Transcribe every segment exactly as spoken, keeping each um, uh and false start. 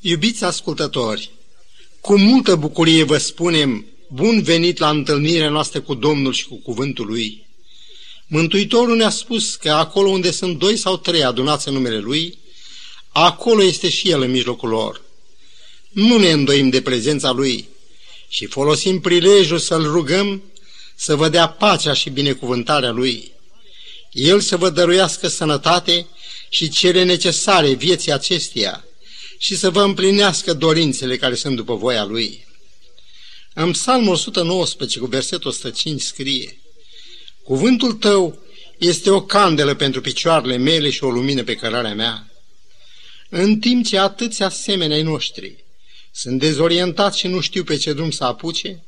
Iubiți ascultători, cu multă bucurie vă spunem bun venit la întâlnirea noastră cu Domnul și cu cuvântul Lui. Mântuitorul ne-a spus că acolo unde sunt doi sau trei adunați în numele Lui, acolo este și El în mijlocul lor. Nu ne îndoim de prezența Lui și folosim prilejul să-L rugăm să vă dea pacea și binecuvântarea Lui. El să vă dăruiască sănătate și cele necesare vieții acesteia și să vă împlinească dorințele care sunt după voia Lui. În Psalmul o sută nouăsprezece, cu versetul o sută cinci, scrie: Cuvântul tău este o candelă pentru picioarele mele și o lumină pe cărarea mea. În timp ce atâți asemenea ai noștri sunt dezorientați și nu știu pe ce drum să apuce,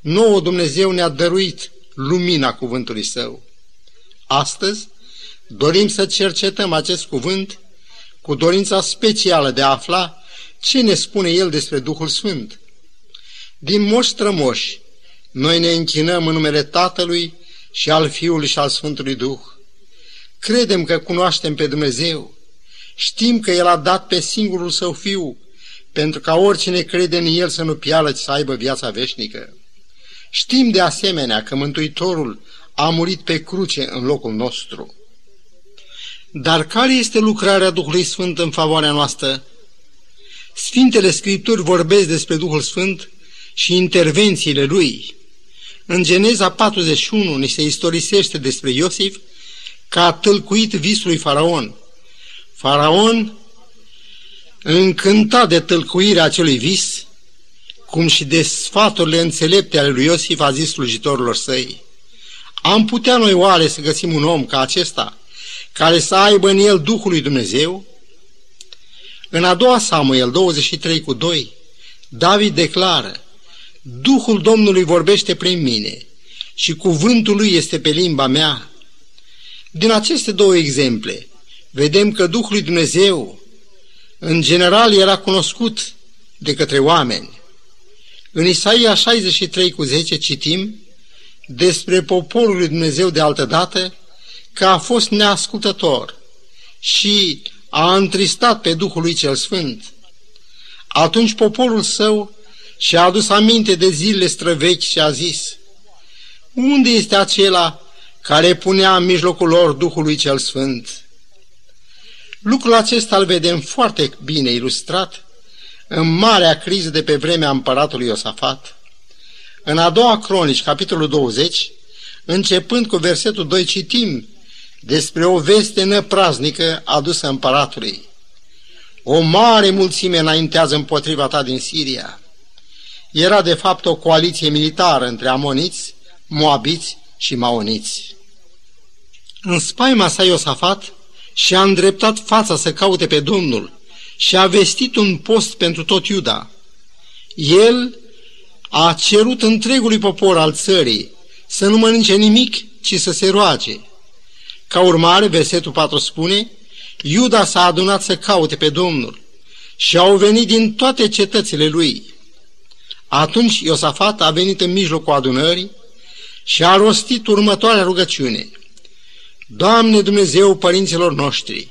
nouă Dumnezeu ne-a dăruit lumina cuvântului Său. Astăzi dorim să cercetăm acest cuvânt cu dorința specială de a afla ce ne spune El despre Duhul Sfânt. Din moși strămoși, noi ne închinăm în numele Tatălui și al Fiului și al Sfântului Duh. Credem că cunoaștem pe Dumnezeu, știm că El a dat pe singurul Său Fiu, pentru ca oricine crede în El să nu piară, ci să aibă viața veșnică. Știm de asemenea că Mântuitorul a murit pe cruce în locul nostru. Dar care este lucrarea Duhului Sfânt în favoarea noastră? Sfintele Scripturi vorbesc despre Duhul Sfânt și intervențiile Lui. În Geneza patruzeci și unu ni se istorisește despre Iosif că a tâlcuit visul lui Faraon. Faraon, încântat de tâlcuirea acelui vis, cum și de sfaturile înțelepte ale lui Iosif, a zis slujitorilor săi: Am putea noi oare să găsim un om ca acesta, care să aibă în el Duhul lui Dumnezeu? În a doua Samuel douăzeci și trei, doi, David declară: Duhul Domnului vorbește prin mine și cuvântul Lui este pe limba mea. Din aceste două exemple, vedem că Duhul lui Dumnezeu, în general, era cunoscut de către oameni. În Isaia șaizeci și trei, zece citim despre poporul lui Dumnezeu de altădată că a fost neascultător și a întristat pe Duhul lui cel Sfânt. Atunci poporul Său și-a adus aminte de zilele străvechi și a zis: Unde este acela care punea în mijlocul lor Duhul lui cel Sfânt? Lucrul acesta îl vedem foarte bine ilustrat în marea criză de pe vremea împăratului Iosafat. În a doua Cronici, capitolul douăzeci, începând cu versetul doi, citim despre o veste năpraznică adusă împăratului: O mare mulțime înaintează împotriva ta din Siria. Era de fapt o coaliție militară între amoniți, moabiți și maoniți. În spaima sa, Iosafat și-a îndreptat fața să caute pe Domnul și a vestit un post pentru tot Iuda. El a cerut întregului popor al țării să nu mănânce nimic, ci să se roage. Ca urmare, versetul patru spune: Iuda s-a adunat să caute pe Domnul și au venit din toate cetățile lui. Atunci Iosafat a venit în mijlocul adunării și a rostit următoarea rugăciune: Doamne Dumnezeu părinților noștri,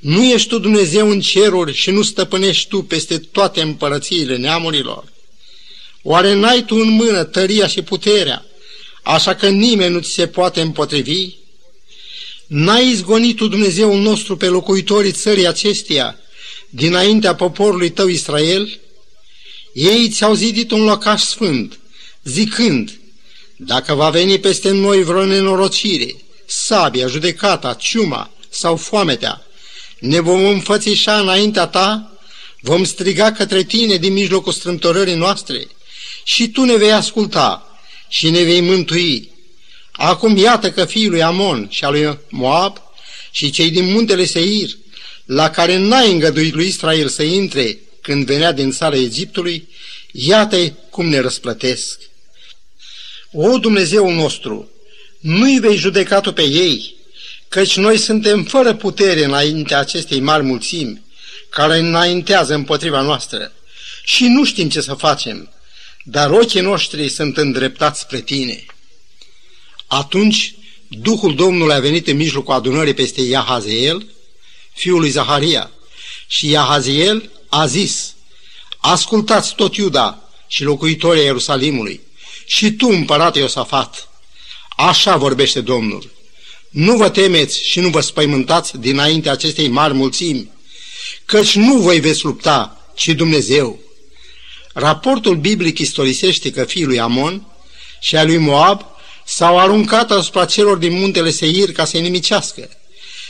nu ești Tu Dumnezeu în ceruri și nu stăpânești Tu peste toate împărățiile neamurilor? Oare n-ai Tu în mână tăria și puterea, așa că nimeni nu ți se poate împotrivi? N-ai izgonit Tu Dumnezeul nostru pe locuitorii țării acesteia dinaintea poporului Tău Israel? Ei ți-au zidit un locaș sfânt, zicând: Dacă va veni peste noi vreo nenorocire, sabia, judecata, ciuma sau foametea, ne vom înfățișa înaintea Ta, vom striga către Tine din mijlocul strâmtorării noastre și Tu ne vei asculta și ne vei mântui. Acum iată că fiii lui Amon și al lui Moab și cei din muntele Seir, la care n-ai îngăduit lui Israel să intre când venea din țara Egiptului, iată cum ne răsplătesc. O, Dumnezeul nostru, nu-i vei judeca Tu pe ei, căci noi suntem fără putere înaintea acestei mari mulțimi, care înaintează împotriva noastră, și nu știm ce să facem, dar ochii noștri sunt îndreptați spre Tine. Atunci Duhul Domnului a venit în mijlocul adunării peste Iahazeel, fiul lui Zaharia, și Iahazeel a zis: Ascultați tot Iuda și locuitorii Ierusalimului și tu, împărate Iosafat, așa vorbește Domnul. Nu vă temeți și nu vă spăimântați dinainte acestei mari mulțimi, căci nu voi veți lupta, ci Dumnezeu. Raportul biblic istorisește că fiii lui Amon și a lui Moab s-au aruncat asupra celor din muntele Seir ca să-i nimicească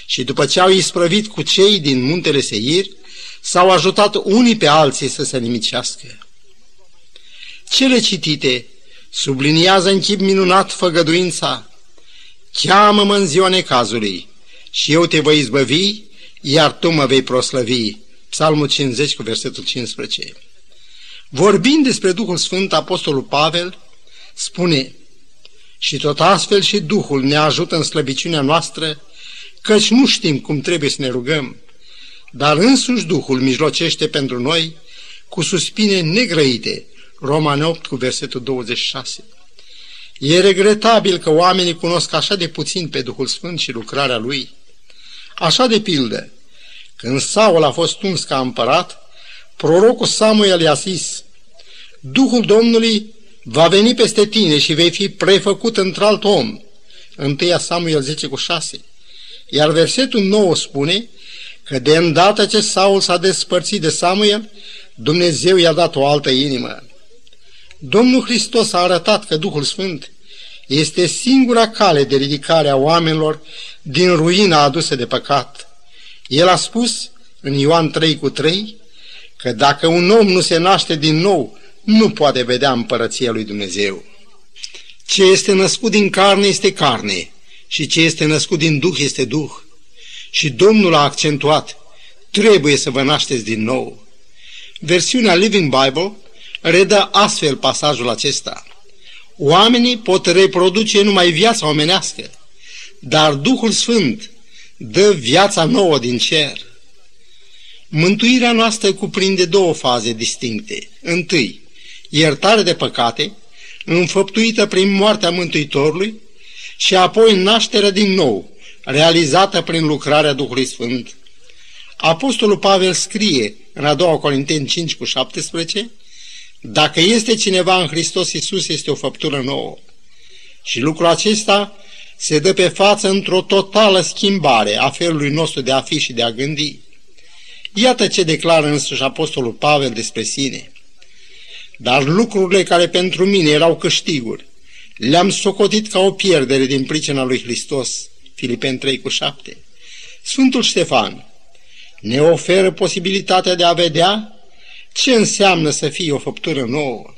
și după ce au isprăvit cu cei din muntele Seir, s-au ajutat unii pe alții să se nimicească. Cele citite subliniază în chip minunat făgăduința: cheamă-mă în ziua necazului și eu te voi izbăvi, iar tu mă vei proslăvi. Psalmul cincizeci cu versetul cincisprezece. Vorbind despre Duhul Sfânt, apostolul Pavel spune: și tot astfel și Duhul ne ajută în slăbiciunea noastră, căci nu știm cum trebuie să ne rugăm, dar însuși Duhul mijlocește pentru noi cu suspine negrăite. Romani opt cu versetul douăzeci și șase. E regretabil că oamenii cunosc așa de puțin pe Duhul Sfânt și lucrarea Lui. Așa de pildă, când Saul a fost uns ca împărat, prorocul Samuel i-a zis: Duhul Domnului va veni peste tine și vei fi prefăcut într-alt om. întâi Samuel zece cu șase. Iar versetul nouă spune că de îndată ce Saul s-a despărțit de Samuel, Dumnezeu i-a dat o altă inimă. Domnul Hristos a arătat că Duhul Sfânt este singura cale de ridicare a oamenilor din ruina adusă de păcat. El a spus în Ioan trei cu trei că dacă un om nu se naște din nou, nu poate vedea împărăția lui Dumnezeu. Ce este născut din carne este carne și ce este născut din Duh este Duh. Și Domnul a accentuat: trebuie să vă nașteți din nou. Versiunea Living Bible redă astfel pasajul acesta: oamenii pot reproduce numai viața omenească, dar Duhul Sfânt dă viața nouă din cer. Mântuirea noastră cuprinde două faze distincte. Întâi, iertare de păcate, înfăptuită prin moartea Mântuitorului, și apoi nașterea din nou, realizată prin lucrarea Duhului Sfânt. Apostolul Pavel scrie în a doua Corinteni cinci cu șaptesprezece: dacă este cineva în Hristos Iisus, este o făptură nouă. Și lucrul acesta se dă pe față într-o totală schimbare a felului nostru de a fi și de a gândi. Iată ce declară însuși apostolul Pavel despre sine: dar lucrurile care pentru mine erau câștiguri, le-am socotit ca o pierdere din pricina lui Hristos. Filipeni trei cu șapte. Sfântul Ștefan ne oferă posibilitatea de a vedea ce înseamnă să fie o făptură nouă.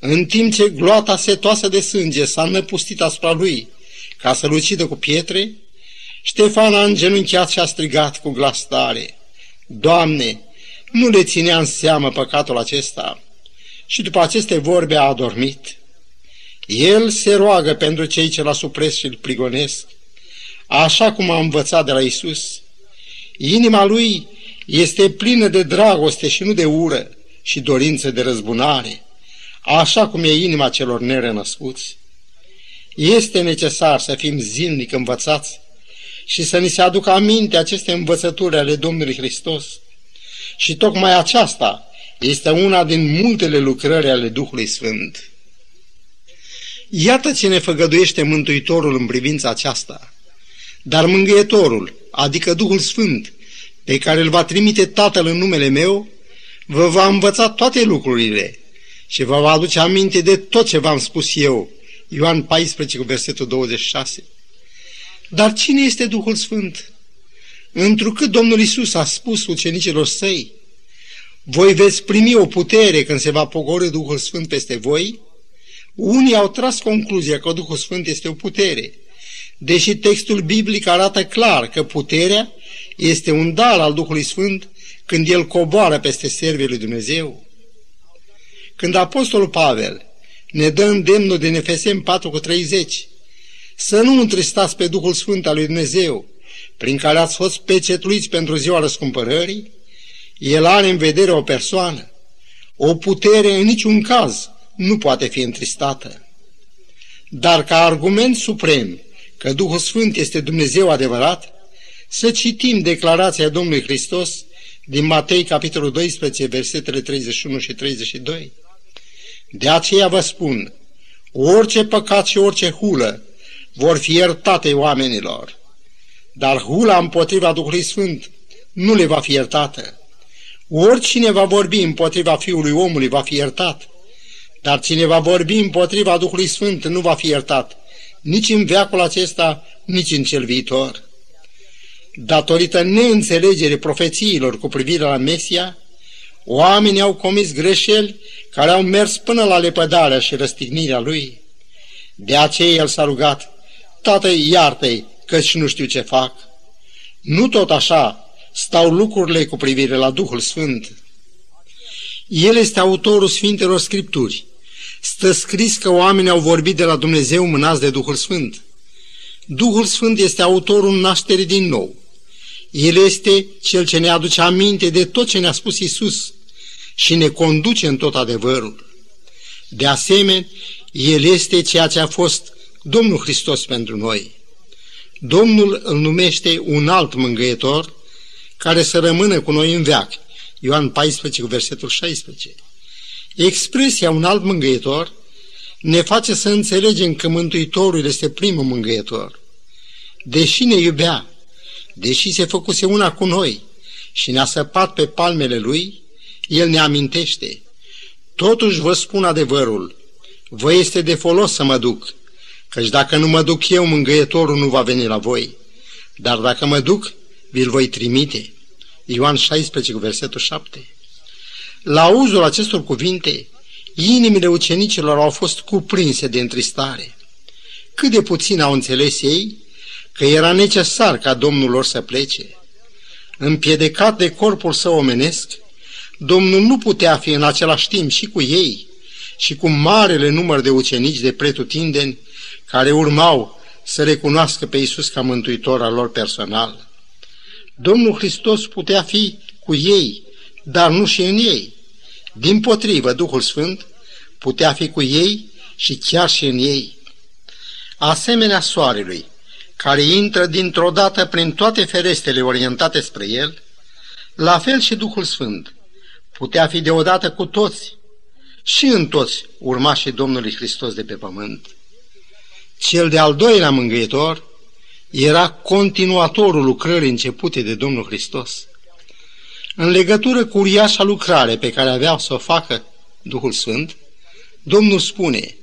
În timp ce gloata setoasă de sânge s-a năpustit asupra lui ca să-l ucidă cu pietre, Ștefan a îngenunchiat și a strigat cu glas tare: Doamne, nu le ținea în seamă păcatul acesta. Și după aceste vorbe a adormit. El se roagă pentru cei ce l-a supres și îl prigonesc, așa cum a învățat de la Iisus. Inima lui este plină de dragoste și nu de ură și dorință de răzbunare, așa cum e inima celor nerenăscuți. Este necesar să fim zilnic învățați și să ni se aducă aminte aceste învățături ale Domnului Hristos. Și tocmai aceasta este una din multele lucrări ale Duhului Sfânt. Iată ce ne făgăduiește Mântuitorul în privința aceasta. Dar Mângâietorul, adică Duhul Sfânt, pe care îl va trimite Tatăl în numele meu, vă va învăța toate lucrurile și vă va aduce aminte de tot ce v-am spus eu. Ioan paisprezece, versetul douăzeci și șase. Dar cine este Duhul Sfânt? Întrucât Domnul Iisus a spus ucenicilor săi: voi veți primi o putere când se va pogorî Duhul Sfânt peste voi, unii au tras concluzia că Duhul Sfânt este o putere, deși textul biblic arată clar că puterea este un dar al Duhului Sfânt când El coboară peste servii lui Dumnezeu. Când apostolul Pavel ne dă îndemnul din Efeseni patru cu treizeci: să nu întristați pe Duhul Sfânt al lui Dumnezeu, prin care ați fost pecetluiți pentru ziua răscumpărării, el are în vedere o persoană. O putere în niciun caz nu poate fi întristată. Dar ca argument suprem că Duhul Sfânt este Dumnezeu adevărat, să citim declarația Domnului Hristos din Matei, capitolul doisprezece, versetele treizeci și unu și treizeci și doi. De aceea vă spun, orice păcat și orice hulă vor fi iertate oamenilor, dar hula împotriva Duhului Sfânt nu le va fi iertată. Oricine va vorbi împotriva Fiului omului va fi iertat, dar cine va vorbi împotriva Duhului Sfânt nu va fi iertat, nici în veacul acesta, nici în cel viitor. Datorită neînțelegerii profețiilor cu privire la Mesia, oamenii au comis greșeli care au mers până la lepădarea și răstignirea lui. De aceea el s-a rugat, Tată, iartă-i, căci nu știu ce fac. Nu tot așa stau lucrurile cu privire la Duhul Sfânt. El este autorul Sfintelor Scripturi. Stă scris că oamenii au vorbit de la Dumnezeu mânați de Duhul Sfânt. Duhul Sfânt este autorul nașterii din nou. El este cel ce ne aduce aminte de tot ce ne-a spus Iisus și ne conduce în tot adevărul. De asemenea, El este ceea ce a fost Domnul Hristos pentru noi. Domnul îl numește un alt mângâietor care să rămână cu noi în veac. Ioan paisprezece, versetul șaisprezece. Expresia un alt mângâietor ne face să înțelegem că Mântuitorul este primul mângâietor. Deși ne iubea, deși se făcuse una cu noi și ne-a săpat pe palmele Lui, El ne amintește. Totuși vă spun adevărul, vă este de folos să mă duc, căci dacă nu mă duc eu, mângâietorul nu va veni la voi, dar dacă mă duc, vi-l voi trimite. Ioan șaisprezece, versetul șapte. La auzul acestor cuvinte, inimile ucenicilor au fost cuprinse de întristare. Cât de puțin au înțeles ei că era necesar ca Domnul lor să plece. Împiedicat de corpul său omenesc, Domnul nu putea fi în același timp și cu ei și cu marele număr de ucenici de pretutindeni care urmau să recunoască pe Iisus ca mântuitor al lor personal. Domnul Hristos putea fi cu ei, dar nu și în ei. Dimpotrivă, Duhul Sfânt putea fi cu ei și chiar și în ei. Asemenea soarelui, care intră dintr-o dată prin toate ferestrele orientate spre el, la fel și Duhul Sfânt putea fi deodată cu toți și în toți urmașii Domnului Hristos de pe pământ. Cel de-al doilea mângâietor era continuatorul lucrării începute de Domnul Hristos. În legătură cu uriașa lucrare pe care avea să o facă Duhul Sfânt, Domnul spune,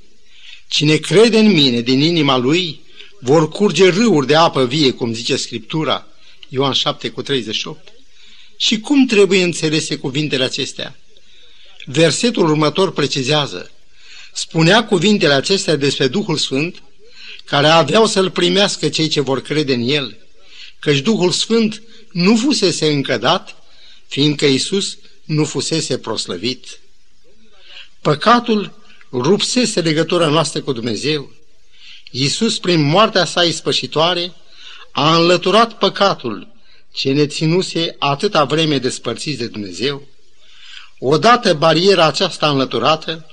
cine crede în mine din inima lui, vor curge râuri de apă vie, cum zice Scriptura, Ioan șapte, cu treizeci și opt. Și cum trebuie înțelese cuvintele acestea? Versetul următor precizează, spunea cuvintele acestea despre Duhul Sfânt, care aveau să-l primească cei ce vor crede în el, căci Duhul Sfânt nu fusese încă dat, fiindcă Iisus nu fusese proslăvit. Păcatul rupsese legătura noastră cu Dumnezeu. Iisus, prin moartea sa ispășitoare, a înlăturat păcatul ce ne ținuse atâta vreme despărțiți de Dumnezeu. Odată bariera aceasta înlăturată,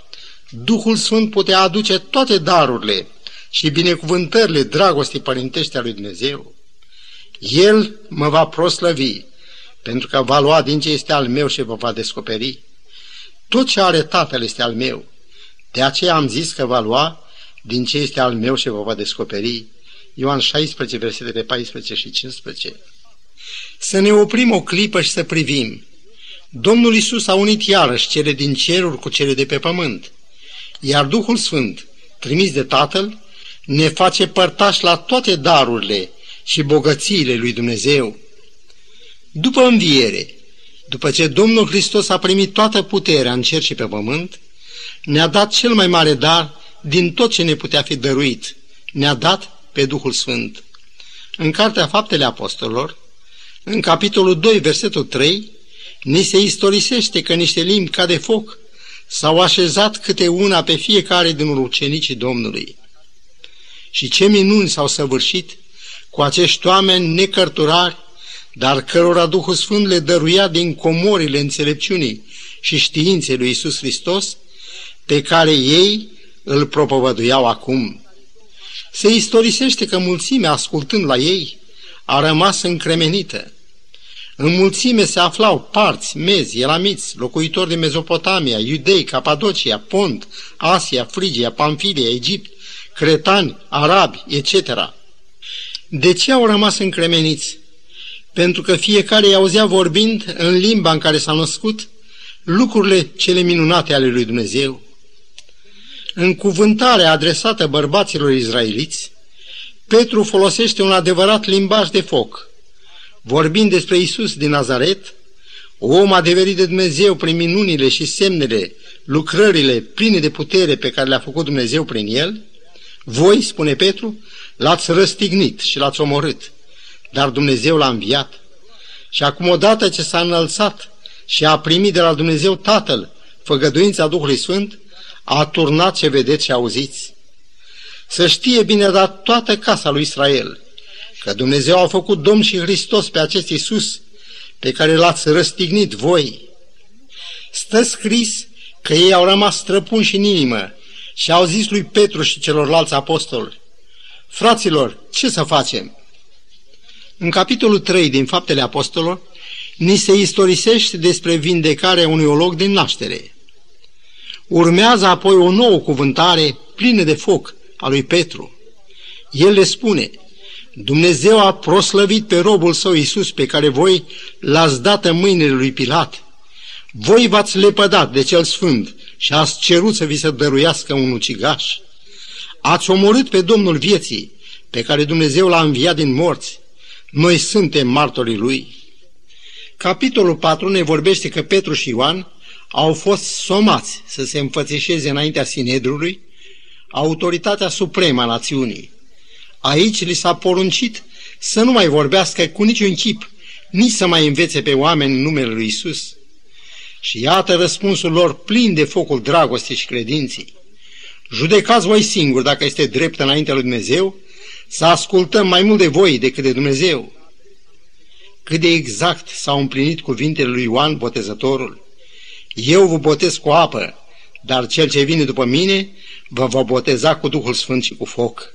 Duhul Sfânt putea aduce toate darurile și binecuvântările dragostii părintești a lui Dumnezeu. El mă va proslăvi, pentru că va lua din ce este al meu și vă va descoperi. Tot ce are Tatăl este al meu. De aceea am zis că va lua din ce este al meu și vă va descoperi. Ioan șaisprezece, versetele paisprezece și cincisprezece. Să ne oprim o clipă și să privim. Domnul Iisus a unit iarăși cele din ceruri cu cele de pe pământ, iar Duhul Sfânt, trimis de Tatăl, ne face părtași la toate darurile și bogățiile lui Dumnezeu. După înviere, după ce Domnul Hristos a primit toată puterea în cer și pe pământ, ne-a dat cel mai mare dar din tot ce ne putea fi dăruit. Ne-a dat pe Duhul Sfânt. În Cartea Faptele Apostolilor, în capitolul doi, versetul trei, ni se istorisește că niște limbi ca de foc s-au așezat câte una pe fiecare din ucenicii Domnului. Și ce minuni s-au săvârșit cu acești oameni necărturari, dar cărora Duhul Sfânt le dăruia din comorile înțelepciunii și științei lui Iisus Hristos, pe care ei îl propovăduiau acum. Se istorisește că mulțimea, ascultând la ei, a rămas încremenită. În mulțime se aflau parți, mezi, elamiți, locuitori de Mezopotamia, iudei, Capadocia, Pont, Asia, Frigia, Pamfilia, Egipt, cretani, arabi, et cetera. De ce au rămas încremeniți? Pentru că fiecare i-auzea vorbind în limba în care s-a născut lucrurile cele minunate ale lui Dumnezeu. În cuvântarea adresată bărbaților izraeliți, Petru folosește un adevărat limbaj de foc, vorbind despre Iisus din Nazaret, om adeverit de Dumnezeu prin minunile și semnele, lucrările pline de putere pe care le-a făcut Dumnezeu prin el. Voi, spune Petru, l-ați răstignit și l-ați omorât, dar Dumnezeu l-a înviat. Și acum, odată ce s-a înălțat și a primit de la Dumnezeu Tatăl făgăduința Duhului Sfânt, a turnat ce vedeți și auziți. Să știe bine dat toată casa lui Israel că Dumnezeu a făcut Domn și Hristos pe acest Iisus pe care l-ați răstignit voi. Stă scris că ei au rămas străpunși în inimă și au zis lui Petru și celorlalți apostoli: fraților, ce să facem? În capitolul trei din Faptele Apostolilor ni se istorisește despre vindecarea unui olog din naștere. Urmează apoi o nouă cuvântare plină de foc a lui Petru. El le spune: Dumnezeu a proslăvit pe robul său Iisus pe care voi l-ați dat în mâinile lui Pilat. Voi v-ați lepădat de cel sfânt și ați cerut să vi se dăruiască un ucigaș. Ați omorât pe Domnul vieții, pe care Dumnezeu l-a înviat din morți. Noi suntem martorii lui. Capitolul patru ne vorbește că Petru și Ioan au fost somați să se înfățișeze înaintea Sinedrului, autoritatea supremă a națiunii. Aici li s-a poruncit să nu mai vorbească cu niciun chip, nici să mai învețe pe oameni numele lui Iisus. Și iată răspunsul lor plin de focul dragostei și credinței. Judecați voi singuri dacă este drept înaintea lui Dumnezeu să ascultăm mai mult de voi decât de Dumnezeu. Cât de exact s-au împlinit cuvintele lui Ioan Botezătorul: eu vă botez cu apă, dar cel ce vine după mine vă va boteza cu Duhul Sfânt și cu foc.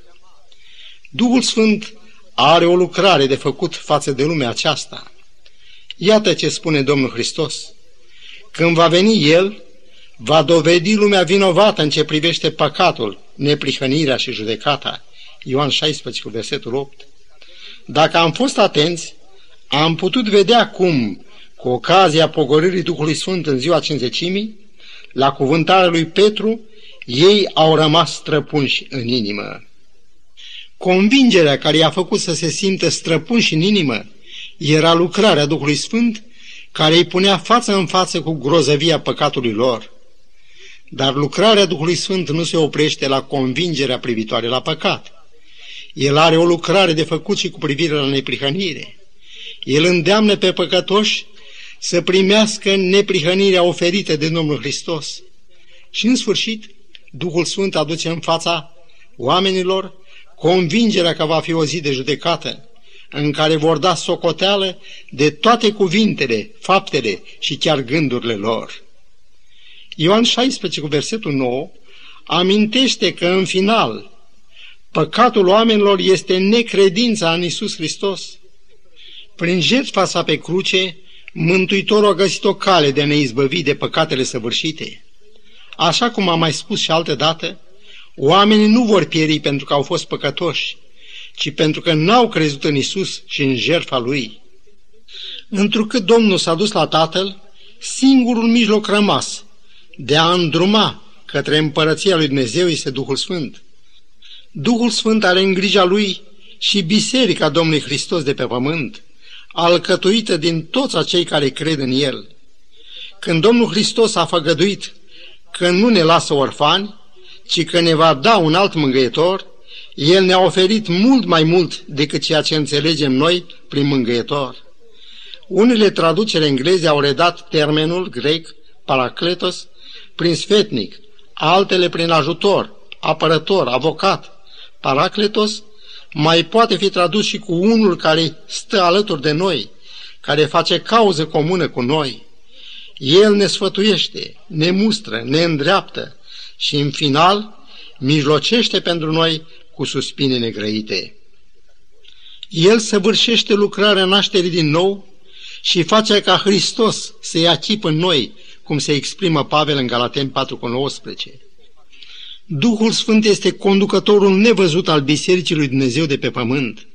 Duhul Sfânt are o lucrare de făcut față de lumea aceasta. Iată ce spune Domnul Hristos: când va veni El, va dovedi lumea vinovată în ce privește păcatul, neprihănirea și judecata. Ioan șaisprezece, versetul opt. Dacă am fost atenți, am putut vedea cum, cu ocazia pogorârii Duhului Sfânt în ziua Cincizecimii, la cuvântarea lui Petru, ei au rămas străpunși în inimă. Convingerea care i-a făcut să se simtă străpunși în inimă era lucrarea Duhului Sfânt, care îi punea față în față cu grozăvia păcatului lor. Dar lucrarea Duhului Sfânt nu se oprește la convingerea privitoare la păcat. El are o lucrare de făcut și cu privire la neprihănire. El îndeamnă pe păcătoși să primească neprihănirea oferită de Domnul Hristos. Și în sfârșit, Duhul Sfânt aduce în fața oamenilor convingerea că va fi o zi de judecată, în care vor da socoteală de toate cuvintele, faptele și chiar gândurile lor. Ioan șaisprezece, versetul nouă, amintește că în final păcatul oamenilor este necredința în Iisus Hristos. Prin jertfa sa pe cruce, Mântuitorul a găsit o cale de a ne izbăvi de păcatele săvârșite. Așa cum am mai spus și altădată, oamenii nu vor pieri pentru că au fost păcătoși, ci pentru că n-au crezut în Iisus și în jertfa Lui. Întrucât Domnul s-a dus la Tatăl, singurul mijloc rămas de a îndruma către împărăția lui Dumnezeu este Duhul Sfânt. Duhul Sfânt are în grija Lui și Biserica Domnului Hristos de pe pământ, alcătuită din toți acei care cred în El. Când Domnul Hristos a făgăduit că nu ne lasă orfani, ci că ne va da un alt mângâietor, El ne-a oferit mult mai mult decât ceea ce înțelegem noi prin mângâietor. Unele traduceri engleze au redat termenul grec paracletos prin sfetnic, altele prin ajutor, apărător, avocat. Paracletos mai poate fi tradus și cu unul care stă alături de noi, care face cauză comună cu noi. El ne sfătuiește, ne mustră, ne îndreaptă și, în final, mijlocește pentru noi cu suspine negrăite. El săvârșește lucrarea nașterii din nou și face ca Hristos să ia chip în noi, cum se exprimă Pavel în Galateni patru nouăsprezece. Duhul Sfânt este conducătorul nevăzut al Bisericii lui Dumnezeu de pe pământ.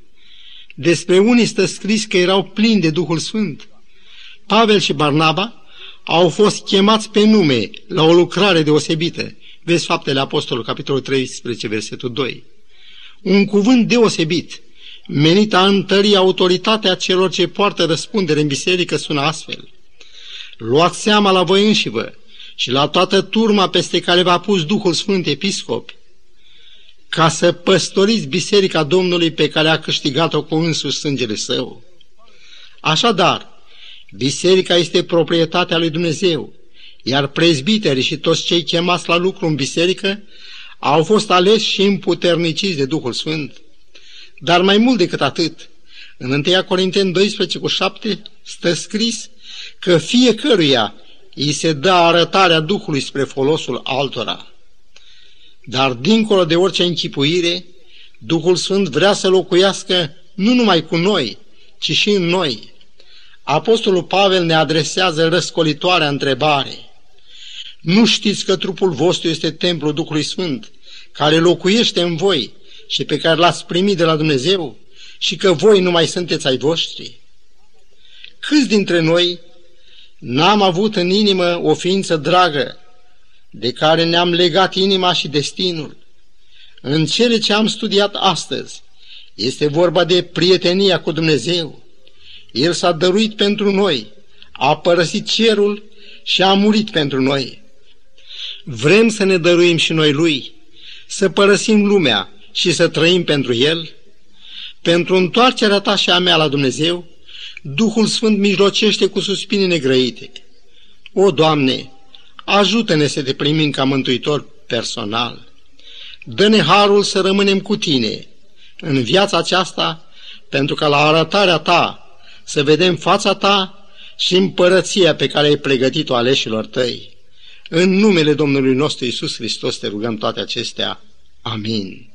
Despre unii stă scris că erau plini de Duhul Sfânt. Pavel și Barnaba au fost chemați pe nume la o lucrare deosebită. Vezi Faptele Apostolului, capitolul treisprezece, versetul doi. Un cuvânt deosebit, menit a întări autoritatea celor ce poartă răspundere în biserică, sună astfel: luați seama la voi înșivă și la toată turma peste care v-a pus Duhul Sfânt episcopi, ca să păstoriți biserica Domnului pe care a câștigat-o cu însuși sângele său. Așadar, biserica este proprietatea lui Dumnezeu, iar prezbiterii și toți cei chemați la lucru în biserică au fost aleși și împuterniciți de Duhul Sfânt. Dar mai mult decât atât, în întâi Corinteni doisprezece șapte stă scris că fiecăruia îi se dă arătarea Duhului spre folosul altora. Dar dincolo de orice închipuire, Duhul Sfânt vrea să locuiască nu numai cu noi, ci și în noi. Apostolul Pavel ne adresează răscolitoarea întrebare: nu știți că trupul vostru este templul Duhului Sfânt, care locuiește în voi și pe care l-ați primit de la Dumnezeu, și că voi nu mai sunteți ai voștri? Câți dintre noi n-am avut în inimă o ființă dragă, de care ne-am legat inima și destinul? În cele ce am studiat astăzi, este vorba de prietenia cu Dumnezeu. El s-a dăruit pentru noi, a părăsit cerul și a murit pentru noi. Vrem să ne dăruim și noi Lui, să părăsim lumea și să trăim pentru El? Pentru întoarcerea ta și a mea la Dumnezeu, Duhul Sfânt mijlocește cu suspine negrăite. O, Doamne, ajută-ne să Te primim ca mântuitor personal. Dă-ne harul să rămânem cu Tine în viața aceasta, pentru că la arătarea Ta să vedem fața Ta și împărăția pe care ai pregătit-o aleșilor Tăi. În numele Domnului nostru Iisus Hristos te rugăm toate acestea. Amin.